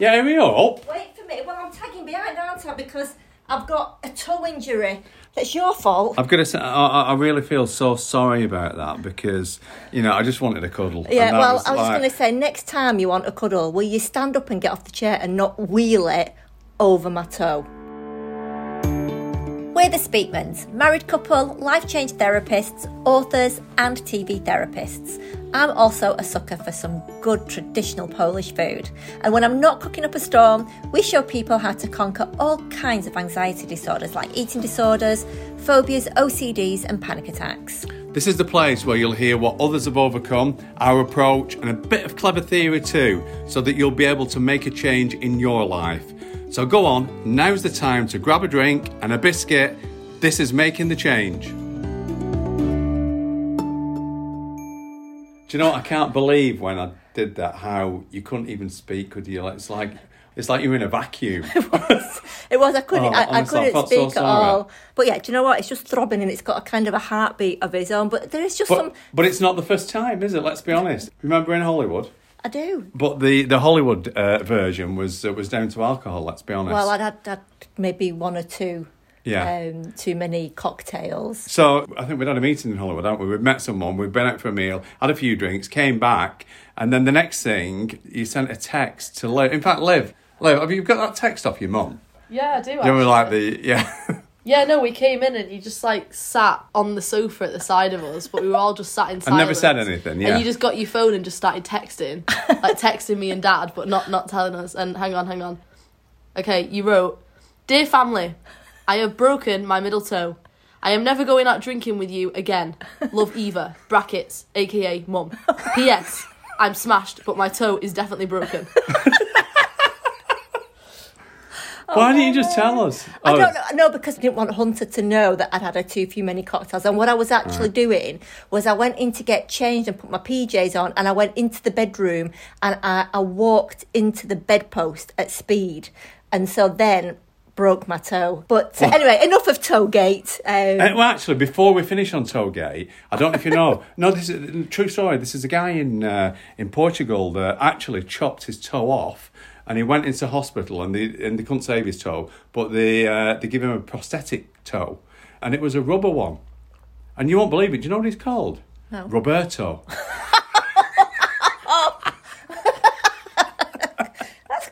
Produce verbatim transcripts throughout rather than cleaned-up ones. Yeah, are we all? Wait for me. Well, I'm tagging behind, aren't I? Because I've got a toe injury. That's your fault. I've got to say, I, I really feel so sorry about that because, you know, I just wanted a cuddle. Yeah, well, was I was like... going to say, next time you want a cuddle, will you stand up and get off the chair and not wheel it over my toe? We're the Speakmans, married couple, life change therapists, authors and T V therapists. I'm also a sucker for some good traditional Polish food. And when I'm not cooking up a storm, we show people how to conquer all kinds of anxiety disorders like eating disorders, phobias, O C Ds and panic attacks. This is the place where you'll hear what others have overcome, our approach and a bit of clever theory too, so that you'll be able to make a change in your life. So go on, now's the time to grab a drink and a biscuit. This is Making the Change. Do you know what? I can't believe when I did that, how you couldn't even speak, could you? It's like it's like you're in a vacuum. It was. It was. I couldn't, oh, I, I couldn't I speak so at all. But yeah, do you know what? It's just throbbing and it's got a kind of a heartbeat of its own. But there is just but, some... But it's not the first time, is it? Let's be honest. Remember in Hollywood? I do. But the, the Hollywood uh, version was uh, was down to alcohol, let's be honest. Well, I'd had, had maybe one or two yeah. um, too many cocktails. So I think we'd had a meeting in Hollywood, haven't we? We'd met someone, we'd been out for a meal, had a few drinks, came back, and then the next thing, you sent a text to Liv. In fact, Liv, Liv, have you got that text off your mum? Yeah, I do, actually. You know, like the... Yeah. Yeah, no, we came in and you just, like, sat on the sofa at the side of us, but we were all just sat in silence. I never said anything, yeah. And you just got your phone and just started texting, like, texting me and Dad, but not, not telling us. And hang on, hang on. Okay, you wrote, "Dear family, I have broken my middle toe. I am never going out drinking with you again. Love, Eva, brackets, a k a. Mum. P S. I'm smashed, but my toe is definitely broken." Why didn't you just tell us? I don't know. No, because I didn't want Hunter to know that I'd had a too few many cocktails. And what I was actually doing was I went in to get changed and put my P Js on, and I went into the bedroom and I, I walked into the bedpost at speed. And so then broke my toe. But uh, anyway, enough of Toegate. Um... Uh, well, actually, before we finish on Toegate, I don't know if you know. No, this is true story. This is a guy in uh, in Portugal that actually chopped his toe off. And he went into hospital, and they and they couldn't save his toe, but they uh, they give him a prosthetic toe, and it was a rubber one, and you won't believe it. Do you know what he's called? No. Roberto. That's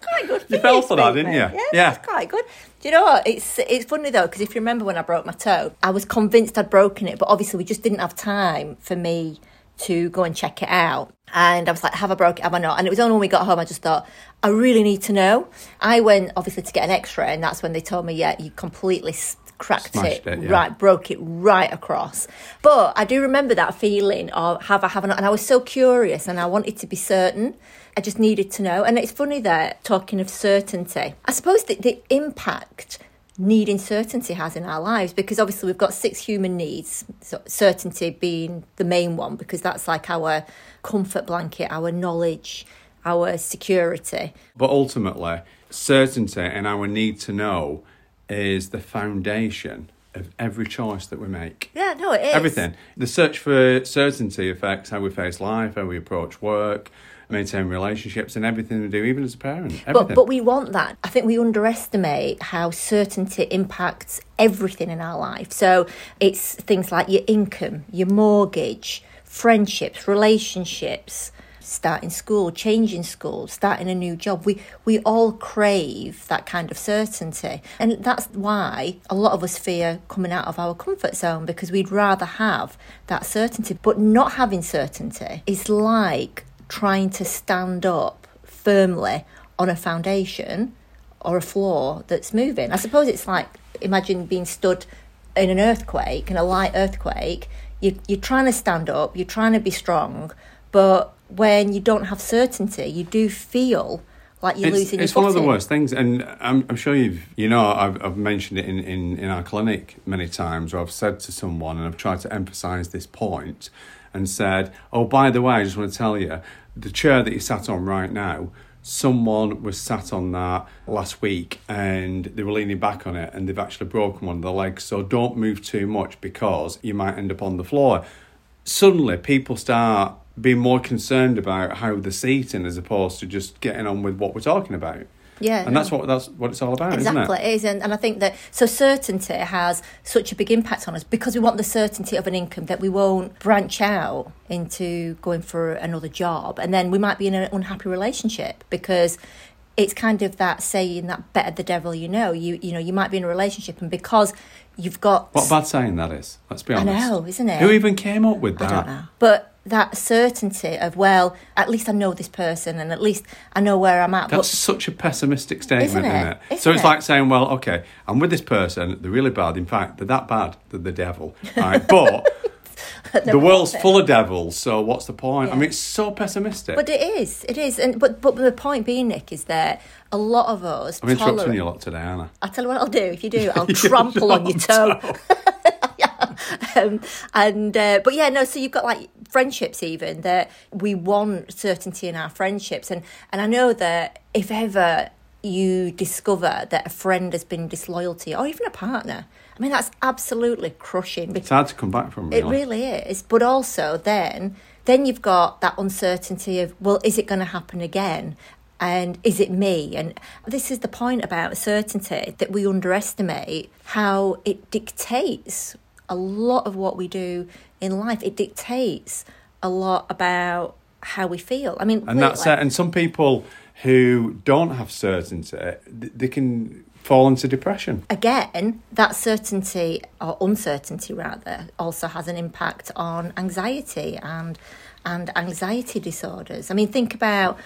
quite good. For you, you fell for that, didn't you? Yeah, yeah, that's quite good. Do you know what? It's it's funny though, because if you remember when I broke my toe, I was convinced I'd broken it, but obviously we just didn't have time for me to go and check it out. And I was like, have I broke it, have I not? And it was only when we got home I just thought, I really need to know. I went, obviously, to get an x-ray, and that's when they told me, yeah, you completely cracked Smashed it, it yeah. right, broke it right across. But I do remember that feeling of, have I, have I not? And I was so curious, and I wanted to be certain. I just needed to know. And it's funny that, talking of certainty, I suppose that the impact needing certainty has in our lives, because obviously we've got six human needs, so certainty being the main one, because that's like our comfort blanket, our knowledge, our security. But ultimately, certainty and our need to know is the foundation of every choice that we make. Yeah, no, it is. Everything. The search for certainty affects how we face life, how we approach work, maintain relationships and everything we do, even as a parent. But, but we want that. I think we underestimate how certainty impacts everything in our life. So it's things like your income, your mortgage, friendships, relationships, starting school, changing school, starting a new job. We we all crave that kind of certainty. And that's why a lot of us fear coming out of our comfort zone, because we'd rather have that certainty. But not having certainty is like trying to stand up firmly on a foundation or a floor that's moving. I suppose it's like, imagine being stood in an earthquake, in a light earthquake. You, you're trying to stand up, you're trying to be strong, but when you don't have certainty, you do feel like you're it's, losing it's your footing. It's one of the worst things, and I'm, I'm sure you've, you know, I've, I've mentioned it in, in, in our clinic many times, where I've said to someone, and I've tried to emphasise this point, and said, oh, by the way, I just want to tell you, the chair that you sat on right now, someone was sat on that last week and they were leaning back on it and they've actually broken one of the legs. So don't move too much because you might end up on the floor. Suddenly people start being more concerned about how they're seating as opposed to just getting on with what we're talking about. Yeah, and no. that's what that's what it's all about, exactly, isn't it? Exactly, it is, and, and I think that so certainty has such a big impact on us because we want the certainty of an income that we won't branch out into going for another job, and then we might be in an unhappy relationship because it's kind of that saying that better the devil you know. You you know you might be in a relationship, and because you've got what a bad saying that is. Let's be honest. I know, isn't it? Who even came up with that? I don't know, but. That certainty of, well, at least I know this person and at least I know where I'm at. That's but, such a pessimistic statement, isn't it? Isn't it? Isn't so it's it? Like saying, well, okay, I'm with this person, they're really bad. In fact, they're that bad, they're the devil. Right? But the world's full of devils, so what's the point? Yeah. I mean, it's so pessimistic. But it is, it is. And But but the point being, Nick, is that a lot of us... I'm interrupting tolerate... you a lot today, aren't I? I'll tell you what I'll do. If you do, I'll trample on your toe. um, and uh, But yeah, no, so you've got like... friendships even, that we want certainty in our friendships. And, and I know that if ever you discover that a friend has been disloyal to you, or even a partner, I mean, that's absolutely crushing. It's hard to come back from, really. It really is. But also then, then you've got that uncertainty of, well, is it going to happen again? And is it me? And this is the point about certainty, that we underestimate how it dictates a lot of what we do in life. It dictates a lot about how we feel. I mean, and that's it. And some people who don't have certainty, they can fall into depression. Again, that certainty or uncertainty rather also has an impact on anxiety and and anxiety disorders. I mean, think about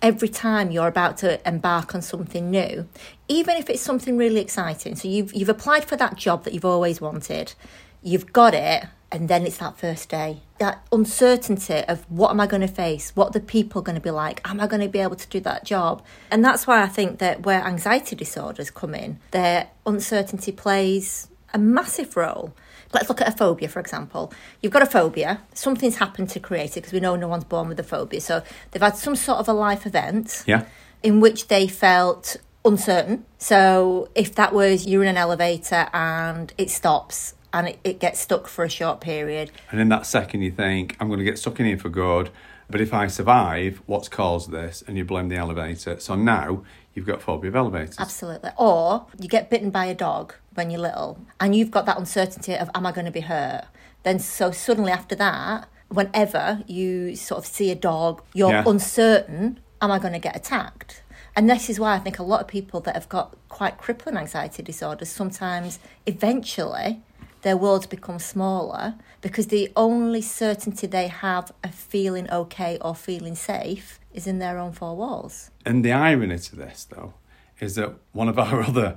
every time you're about to embark on something new, even if it's something really exciting. So you've you've applied for that job that you've always wanted. You've got it, and then it's that first day. That uncertainty of what am I going to face? What are the people going to be like? Am I going to be able to do that job? And that's why I think that where anxiety disorders come in, their uncertainty plays a massive role. Let's look at a phobia, for example. You've got a phobia. Something's happened to create it because we know no one's born with a phobia. So they've had some sort of a life event yeah. in which they felt uncertain. So if that was you're in an elevator and it stops, and it, it gets stuck for a short period. And in that second you think, I'm going to get stuck in here for good, but if I survive, what's caused this? And you blame the elevator. So now you've got phobia of elevators. Absolutely. Or you get bitten by a dog when you're little, and you've got that uncertainty of, am I going to be hurt? Then so suddenly after that, whenever you sort of see a dog, you're yeah. uncertain, am I going to get attacked? And this is why I think a lot of people that have got quite crippling anxiety disorders sometimes eventually... their worlds become smaller because the only certainty they have of feeling okay or feeling safe is in their own four walls. And the irony to this, though, is that one of our other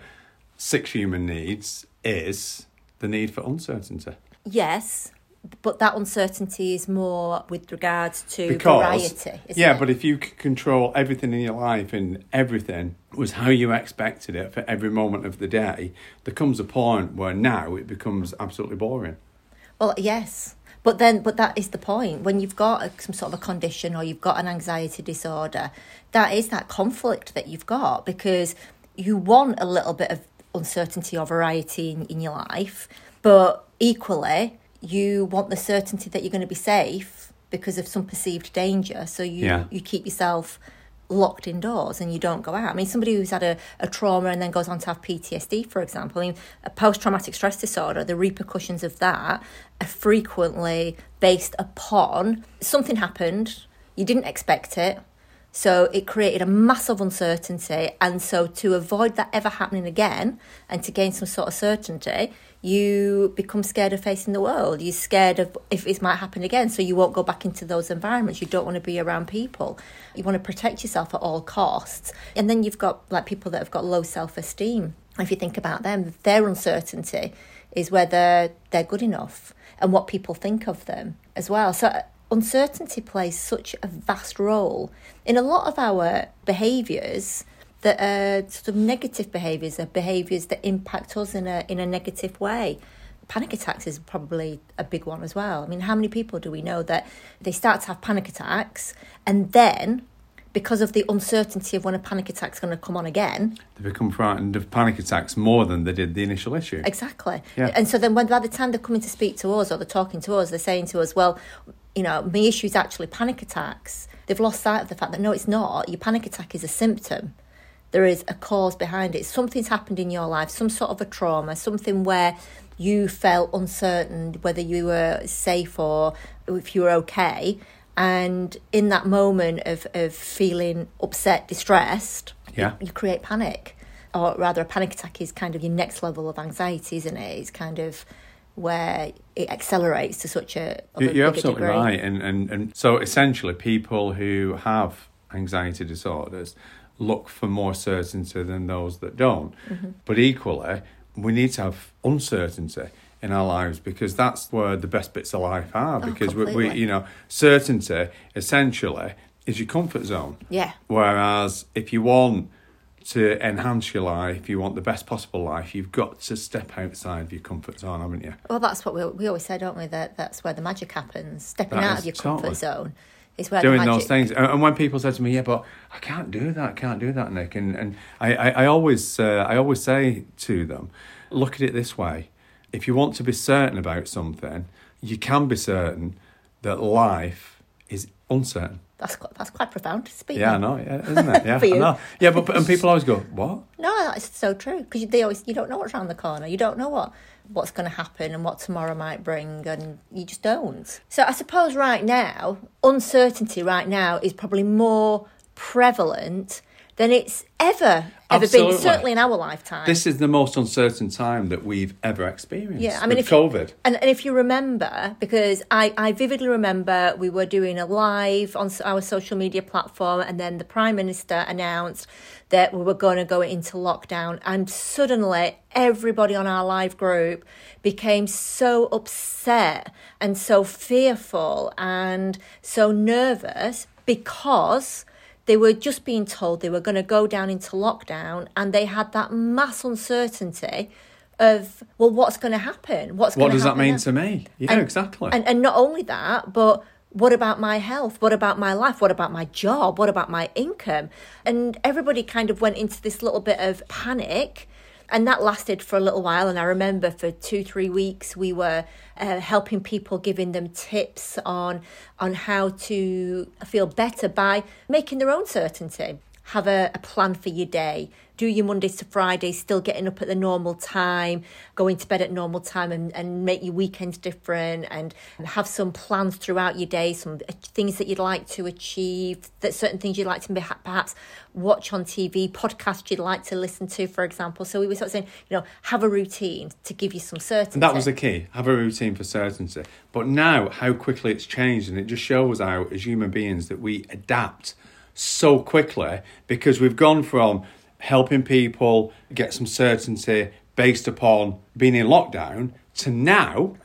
six human needs is the need for uncertainty. Yes, but that uncertainty is more with regards to because, variety, isn't yeah, it? But if you could control everything in your life and everything was how you expected it for every moment of the day, there comes a point where now it becomes absolutely boring. Well, yes, but then, but that is the point. When you've got a, some sort of a condition or you've got an anxiety disorder, that is that conflict that you've got because you want a little bit of uncertainty or variety in, in your life, but equally you want the certainty that you're going to be safe because of some perceived danger. So you, yeah. you keep yourself locked indoors and you don't go out. I mean, somebody who's had a, a trauma and then goes on to have P T S D, for example, I mean, a post-traumatic stress disorder, the repercussions of that are frequently based upon something happened, You didn't expect it. So it created a massive uncertainty. And so to avoid that ever happening again and to gain some sort of certainty, you become scared of facing the world. You're scared of if it might happen again. So you won't go back into those environments. You don't want to be around people. You want to protect yourself at all costs. And then you've got like people that have got low self-esteem. If you think about them, their uncertainty is whether they're good enough and what people think of them as well. So uncertainty plays such a vast role in a lot of our behaviours that are sort of negative behaviours, are behaviours that impact us in a in a negative way. Panic attacks is probably a big one as well. I mean, how many people do we know that they start to have panic attacks and then, because of the uncertainty of when a panic attack's going to come on again, they become frightened of panic attacks more than they did the initial issue. Exactly. Yeah. And so then when by the time they're coming to speak to us or they're talking to us, they're saying to us, well, you know, my issue is actually panic attacks. They've lost sight of the fact that, no, it's not. Your panic attack is a symptom. There is a cause behind it. Something's happened in your life, some sort of a trauma, something where you felt uncertain whether you were safe or if you were okay. And in that moment of, of feeling upset, distressed, yeah. you, you create panic. Or rather, a panic attack is kind of your next level of anxiety, isn't it? It's kind of where it accelerates to such a, a You're absolutely degree. Right. And, and, and so essentially, people who have anxiety disorders look for more certainty than those that don't. Mm-hmm. But equally, we need to have uncertainty in our lives, because that's where the best bits of life are. Because oh, we, we, you know, certainty essentially is your comfort zone. Yeah. Whereas if you want to enhance your life, you want the best possible life, you've got to step outside of your comfort zone, haven't you? Well, that's what we we always say, don't we? That that's where the magic happens. Stepping that out of your comfort totally. zone is where doing the magic. Those things. And when people say to me, "Yeah, but I can't do that. I can't do that, Nick," and and I I, I always uh, I always say to them, look at it this way. If you want to be certain about something, you can be certain that life is uncertain. That's quite, that's quite profound to speak. Yeah, I know, yeah, isn't it? Yeah, I know. Yeah, but and people always go, "What?" No, that's so true, because they always you don't know what's around the corner. You don't know what what's going to happen and what tomorrow might bring, and you just don't. So I suppose right now, uncertainty right now is probably more prevalent than it's ever, ever Absolutely. been, certainly in our lifetime. This is the most uncertain time that we've ever experienced, yeah, I mean, with if COVID. You, and, and if you remember, because I, I vividly remember we were doing a live on our social media platform, and then the Prime Minister announced that we were going to go into lockdown, and suddenly everybody on our live group became so upset and so fearful and so nervous because they were just being told they were going to go down into lockdown, and they had that mass uncertainty of, well, what's going to happen? What's going to happen? What does that mean to me? Yeah, and, exactly. And, and not only that, but what about my health? What about my life? What about my job? What about my income? And everybody kind of went into this little bit of panic. And that lasted for a little while. And I remember for two, three weeks, we were uh, helping people, giving them tips on on how to feel better by making their own certainty. Have a, a plan for your day. Do your Mondays to Fridays, still getting up at the normal time, going to bed at normal time, and, and make your weekends different, and, and have some plans throughout your day, some things that you'd like to achieve, that certain things you'd like to perhaps watch on T V, podcasts you'd like to listen to, for example. So we were sort of saying, you know, have a routine to give you some certainty. And that was the key, have a routine for certainty. But now how quickly it's changed, and it just shows how as human beings that we adapt so quickly, because we've gone from helping people get some certainty based upon being in lockdown to now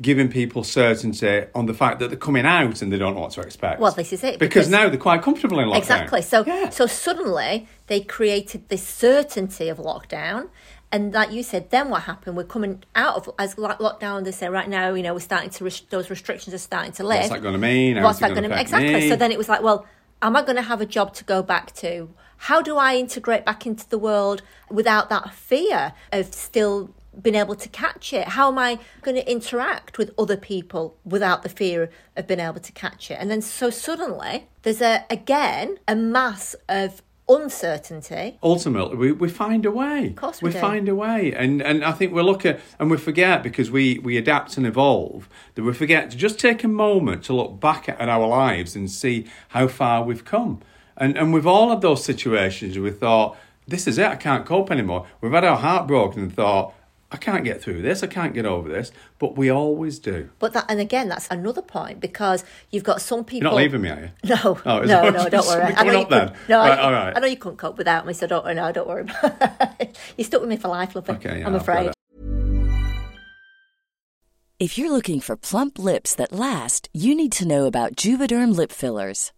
giving people certainty on the fact that they're coming out and they don't know what to expect. Well, this is it. Because, because now they're quite comfortable in lockdown. Exactly. So, yeah. so suddenly they created this certainty of lockdown. And like you said, then what happened? We're coming out of as lockdown. They say right now, you know, we're starting to, rest- those restrictions are starting to lift. What's that going to mean? How What's that going to mean? Exactly. Me? So then it was like, well, am I going to have a job to go back to? How do I integrate back into the world without that fear of still being able to catch it? How am I going to interact with other people without the fear of being able to catch it? And then so suddenly there's a again a mass of uncertainty. Ultimately, we, we find a way. Of course we, we do. We find a way. And and I think we look at, and we forget, because we, we adapt and evolve, that we forget to just take a moment to look back at our lives and see how far we've come. And and we've all had those situations where we thought, this is it, I can't cope anymore. We've had our heart broken and thought, I can't get through this, I can't get over this, but we always do. But that, and again, that's another point, because you've got some people... You're not leaving me, are you? No, oh, no, no, don't worry. I know, up then? No, right, I, all right. I know you couldn't cope without me, so don't, no, don't worry about that. You're stuck with me for life, love, okay, yeah, I'm afraid. If you're looking for plump lips that last, you need to know about Juvederm lip fillers.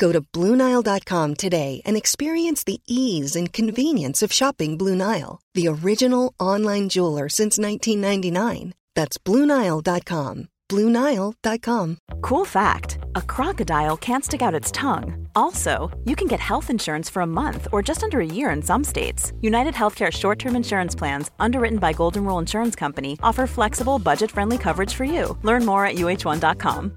Go to Blue Nile dot com today and experience the ease and convenience of shopping Blue Nile, the original online jeweler since nineteen ninety-nine. That's Blue Nile dot com. Blue Nile dot com. Cool fact, a crocodile can't stick out its tongue. Also, you can get health insurance for a month or just under a year in some states. UnitedHealthcare short-term insurance plans, underwritten by Golden Rule Insurance Company, offer flexible, budget-friendly coverage for you. Learn more at U H one dot com.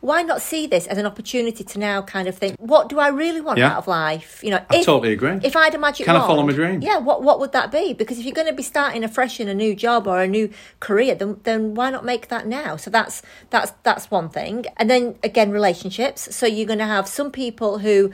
why not see this as an opportunity to now kind of think, what do I really want yeah. out of life? You know, I if, totally agree. If I had a magic wand, can I follow my dream? Yeah, what what would that be? Because if you're going to be starting afresh in a new job or a new career, then then why not make that now? So that's that's that's one thing. And then again, relationships. So you're going to have some people who.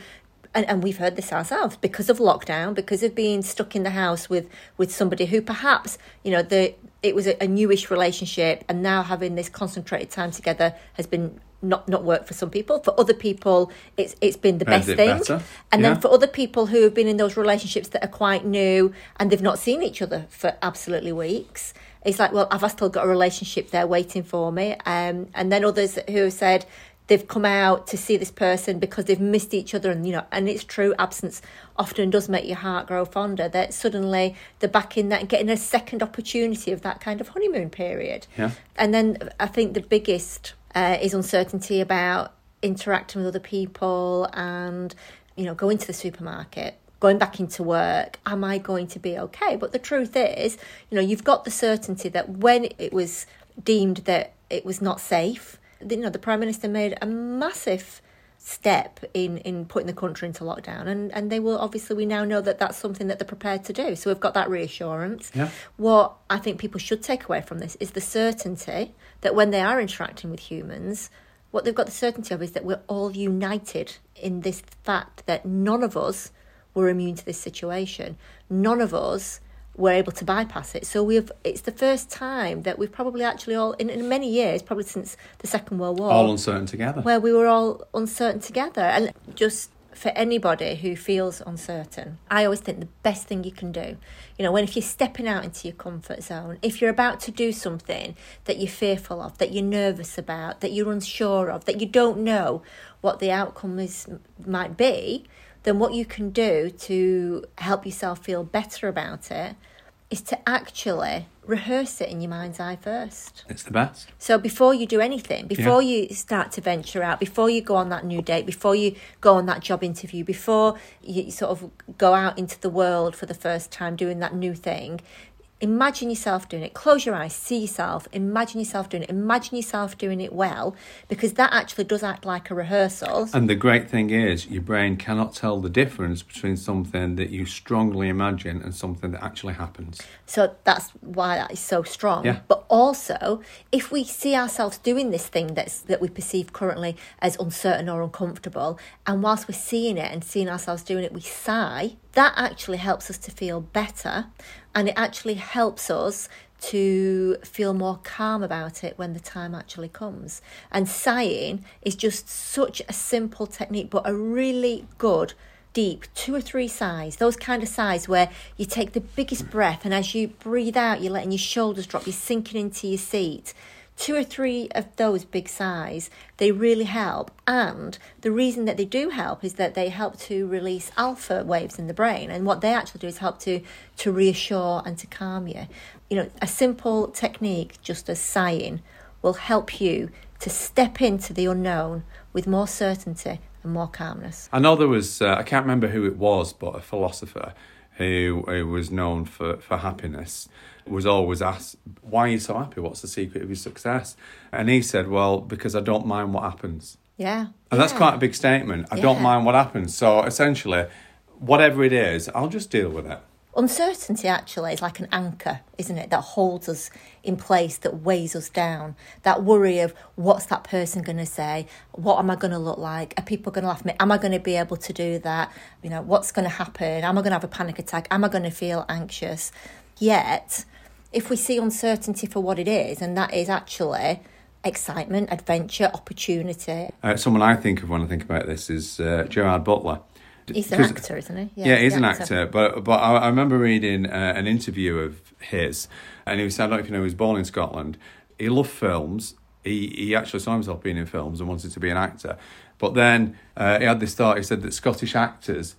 And, and we've heard this ourselves, because of lockdown, because of being stuck in the house with, with somebody who perhaps, you know, the it was a, a newish relationship, and now having this concentrated time together has been not, not worked for some people. For other people, it's it's been the best thing. Better. And yeah. then for other people who have been in those relationships that are quite new and they've not seen each other for absolutely weeks, it's like, well, I've still got a relationship there waiting for me. Um, and then others who have said, they've come out to see this person because they've missed each other, and you know, and it's true, absence often does make your heart grow fonder. That suddenly they're back in that and getting a second opportunity of that kind of honeymoon period. Yeah. And then I think the biggest uh, is uncertainty about interacting with other people, and you know, going to the supermarket, going back into work. Am I going to be okay? But the truth is, you know, you've got the certainty that when it was deemed that it was not safe, you know, the Prime Minister made a massive step in, in putting the country into lockdown, and, and they will obviously, we now know that that's something that they're prepared to do. So we've got that reassurance. Yeah. What I think people should take away from this is the certainty that when they are interacting with humans, what they've got the certainty of is that we're all united in this fact that none of us were immune to this situation. None of us we're able to bypass it. So we've it's the first time that we've probably actually all, in, in many years, probably since the Second World War... all uncertain together. Where we were all uncertain together. And just for anybody who feels uncertain. I always think the best thing you can do, you know, when if you're stepping out into your comfort zone, if you're about to do something that you're fearful of, that you're nervous about, that you're unsure of, that you don't know what the outcome is might be, then what you can do to help yourself feel better about it is to actually rehearse it in your mind's eye first. It's the best. So before you do anything, before yeah. you start to venture out, before you go on that new date, before you go on that job interview, before you sort of go out into the world for the first time doing that new thing, imagine yourself doing it. Close your eyes, see yourself, imagine yourself doing it, imagine yourself doing it well, because that actually does act like a rehearsal. And the great thing is your brain cannot tell the difference between something that you strongly imagine and something that actually happens. So that's why that is so strong. Yeah. But also, if we see ourselves doing this thing that's that we perceive currently as uncertain or uncomfortable, and whilst we're seeing it and seeing ourselves doing it, we sigh, that actually helps us to feel better. And it actually helps us to feel more calm about it when the time actually comes. And sighing is just such a simple technique, but a really good, deep, two or three sighs, those kind of sighs where you take the biggest breath, and as you breathe out, you're letting your shoulders drop, you're sinking into your seat. Two or three of those big sighs, they really help. And the reason that they do help is that they help to release alpha waves in the brain. And what they actually do is help to, to reassure and to calm you. You know, a simple technique, just as sighing, will help you to step into the unknown with more certainty and more calmness. I know there was, uh, I can't remember who it was, but a philosopher who, who was known for, for happiness, was always asked, why are you so happy? What's the secret of your success? And he said, well, because I don't mind what happens. Yeah. And yeah. that's quite a big statement. I yeah. don't mind what happens. So essentially, whatever it is, I'll just deal with it. Uncertainty actually is like an anchor, isn't it? That holds us in place, that weighs us down. That worry of what's that person going to say? What am I going to look like? Are people going to laugh at me? Am I going to be able to do that? You know, what's going to happen? Am I going to have a panic attack? Am I going to feel anxious? Yet, if we see uncertainty for what it is, and that is actually excitement, adventure, opportunity. Uh, someone I think of when I think about this is uh, Gerard Butler. He's an actor, isn't he? Yeah, yeah he's an actor. actor. But but I, I remember reading uh, an interview of his, and he was, I don't know if you know, he was born in Scotland. He loved films. He, he actually saw himself being in films and wanted to be an actor. But then uh, he had this thought, he said that Scottish actors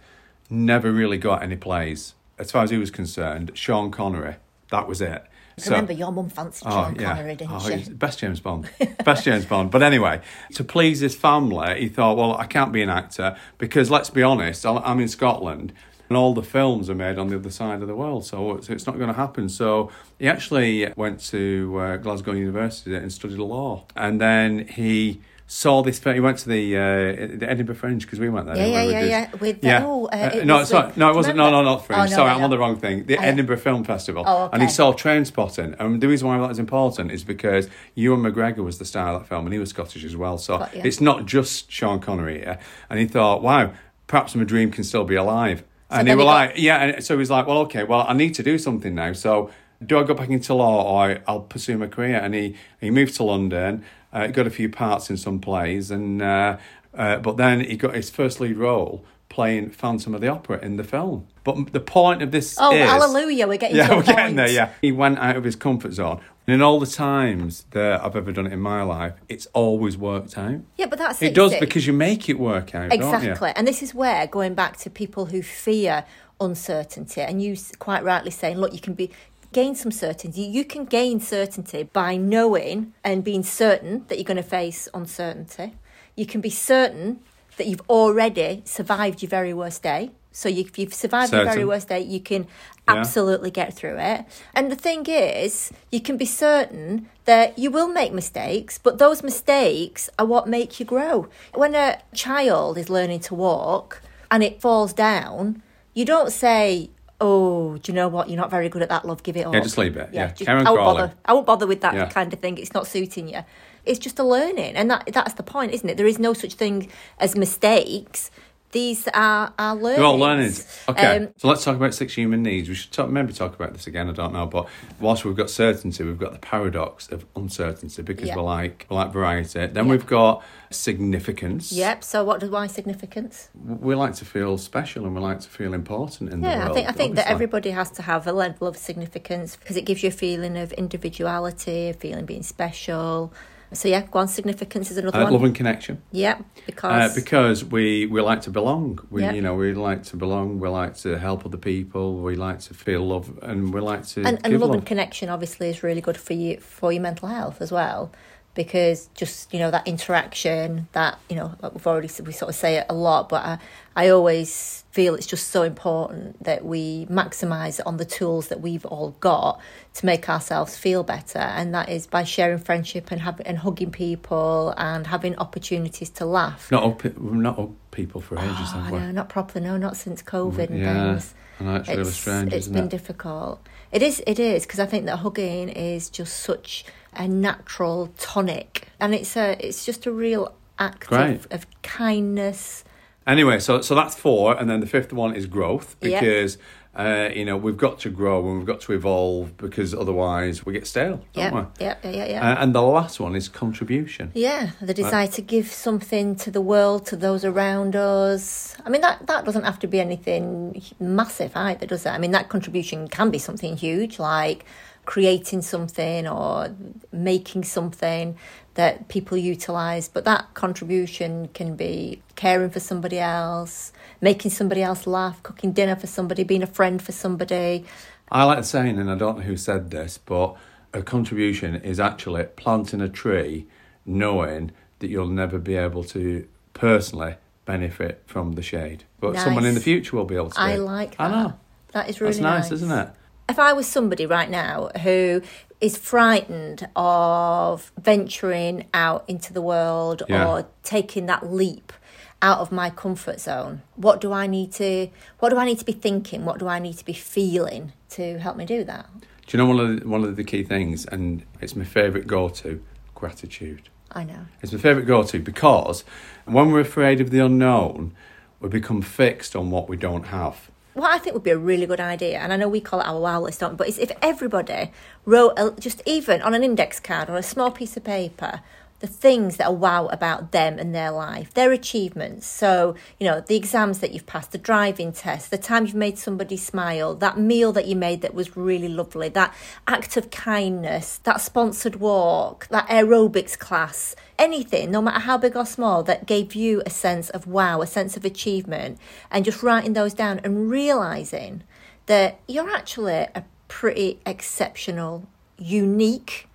never really got any plays. As far as he was concerned, Sean Connery, that was it. So, remember, your mum fancied oh, Sean yeah. Connery, didn't oh, she? Best James Bond. Best James Bond. But anyway, to please his family, he thought, well, I can't be an actor because, let's be honest, I'm in Scotland and all the films are made on the other side of the world, so it's not going to happen. So he actually went to uh, Glasgow University and studied law. And then he... saw this, he went to the, uh, the Edinburgh Fringe, because we went there. Yeah, yeah, we yeah, yeah. With the, yeah. Oh, uh, it uh, no, sorry, no, it wasn't, no, no, not Fringe, oh, no, sorry, no. I'm on the wrong thing. The I Edinburgh know. Film Festival. Oh, okay. And he saw Trainspotting, and the reason why that is important is because Ewan McGregor was the star of that film, and he was Scottish as well, so but, yeah. it's not just Sean Connery here. And he thought, wow, perhaps my dream can still be alive. So and he was got- like, yeah, and so he was like, well, okay, well, I need to do something now, so do I go back into law or I'll pursue my career? And he, he moved to London. Uh, got a few parts in some plays, and uh, uh, but then he got his first lead role playing Phantom of the Opera in the film. But the point of this oh, is... Oh, hallelujah, we're getting yeah, to a we're point. Getting there, yeah. He went out of his comfort zone. And in all the times that I've ever done it in my life, it's always worked out. Yeah, but that's it. It does, it? Because you make it work out, exactly. Don't you? And this is where, going back to people who fear uncertainty, and you quite rightly saying, look, you can be... gain some certainty. You can gain certainty by knowing and being certain that you're going to face uncertainty. You can be certain that you've already survived your very worst day. So you, if you've survived certain. your very worst day, you can absolutely yeah. get through it. And the thing is, you can be certain that you will make mistakes, but those mistakes are what make you grow. When a child is learning to walk and it falls down, you don't say, oh, do you know what? You're not very good at that, love. Give it up. Yeah, just leave it. Yeah, yeah. Just, Karen I won't bother. I won't bother with that yeah. kind of thing. It's not suiting you. It's just a learning, and that—that's the point, isn't it? There is no such thing as mistakes. These are our learnings. They're all learnings. Okay, um, so let's talk about six human needs. We should talk, maybe talk about this again, I don't know, but whilst we've got certainty, we've got the paradox of uncertainty because yeah. we're, like, we're like variety. Then yeah. we've got significance. Yep, so what do why significance? We like to feel special and we like to feel important in yeah, the world. Yeah, I think, I think that everybody has to have a level of significance because it gives you a feeling of individuality, a feeling being special. So, yeah, go on, significance is another uh, one. Love and connection. Yeah, because... Uh, because we, we like to belong. We yeah. You know, we like to belong, we like to help other people, we like to feel love, and we like to And, and love, love and connection, obviously, is really good for you for your mental health as well, because just, you know, that interaction, that, you know, like we've already said, we sort of say it a lot, but I, I always feel it's just so important that we maximise on the tools that we've all got to make ourselves feel better, and that is by sharing friendship and having and hugging people and having opportunities to laugh. Not up, not up people for ages, oh, have we? No, not properly. No, not since COVID and yeah. things. And that's really strange, isn't it? It's been difficult. It is. It is because I think that hugging is just such a natural tonic, and it's a it's just a real act of, of kindness. Anyway, so so that's four, and then the fifth one is growth, because yep. uh, you know, we've got to grow and we've got to evolve, because otherwise we get stale, don't yep. we? Yeah, yeah, yeah, yeah. Uh, and the last one is contribution. Yeah, the desire right. to give something to the world, to those around us. I mean, that, that doesn't have to be anything massive either, does it? I mean, that contribution can be something huge, like creating something or making something that people utilise, but that contribution can be caring for somebody else, making somebody else laugh, cooking dinner for somebody, being a friend for somebody. I like the saying, and I don't know who said this, but a contribution is actually planting a tree knowing that you'll never be able to personally benefit from the shade, but nice. Someone in the future will be able to. I like that. I know. That is really That's nice. That's nice, isn't it? If I was somebody right now who is frightened of venturing out into the world yeah. or taking that leap out of my comfort zone, what do I need to what do I need to be thinking? What do I need to be feeling to help me do that? Do you know one of the, one of the key things, and it's my favourite go-to, gratitude. I know. It's my favourite go-to because when we're afraid of the unknown, we become fixed on what we don't have. What I think would be a really good idea, and I know we call it our wow list, don't we? But it's if everybody wrote a, just even on an index card or a small piece of paper, the things that are wow about them and their life, their achievements. So, you know, the exams that you've passed, the driving test, the time you've made somebody smile, that meal that you made that was really lovely, that act of kindness, that sponsored walk, that aerobics class, anything, no matter how big or small, that gave you a sense of wow, a sense of achievement, and just writing those down and realising that you're actually a pretty exceptional, unique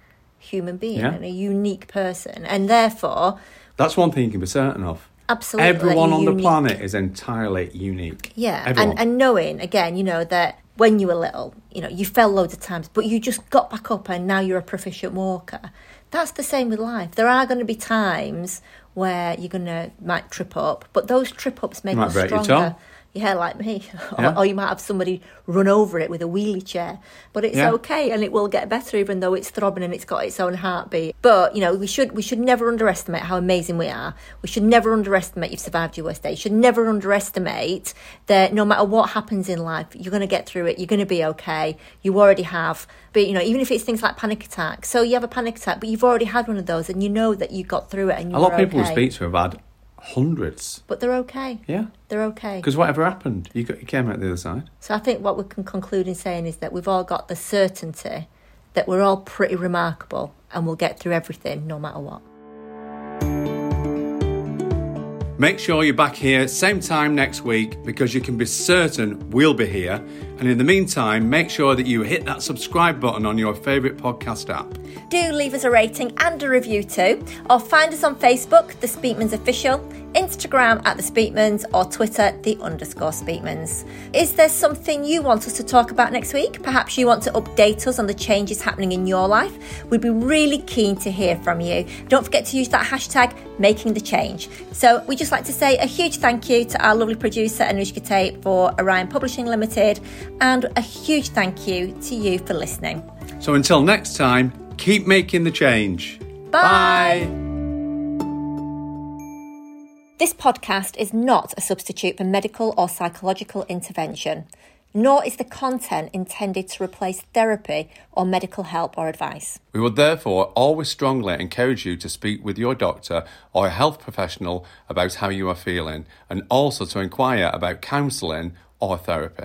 human being yeah. and a unique person, and therefore that's one thing you can be certain of. Absolutely, everyone on unique. The planet is entirely unique. Yeah, and, and knowing again, you know, that when you were little, you know, you fell loads of times, but you just got back up and now you're a proficient walker. That's the same with life. There are going to be times where you're going to might trip up, but those trip ups make you us stronger. Yeah, like me. Yeah. Or, or you might have somebody run over it with a wheelie chair. But it's yeah. okay, and it will get better, even though it's throbbing and it's got its own heartbeat. But, you know, we should we should never underestimate how amazing we are. We should never underestimate you've survived your worst day. You should never underestimate that no matter what happens in life, you're going to get through it. You're going to be okay. You already have. But, you know, even if it's things like panic attacks. So you have a panic attack, but you've already had one of those, and you know that you got through it and you're okay. A lot of people we speak to have had hundreds. But they're okay. Yeah. They're okay. Because whatever happened, you got you came out the other side. So I think what we can conclude in saying is that we've all got the certainty that we're all pretty remarkable and we'll get through everything no matter what. Make sure you're back here same time next week, because you can be certain we'll be here. And in the meantime, make sure that you hit that subscribe button on your favourite podcast app. Do leave us a rating and a review too, or find us on Facebook, The Speakmans Official, Instagram at The Speakmans, or Twitter, The underscore Speakmans. Is there something you want us to talk about next week? Perhaps you want to update us on the changes happening in your life. We'd be really keen to hear from you. Don't forget to use that hashtag, Making the Change. So we just like to say a huge thank you to our lovely producer, Anoushka Tate, for Orion Publishing Limited, and a huge thank you to you for listening. So until next time, keep making the change. Bye. Bye. This podcast is not a substitute for medical or psychological intervention, nor is the content intended to replace therapy or medical help or advice. We would therefore always strongly encourage you to speak with your doctor or a health professional about how you are feeling, and also to inquire about counselling or therapy.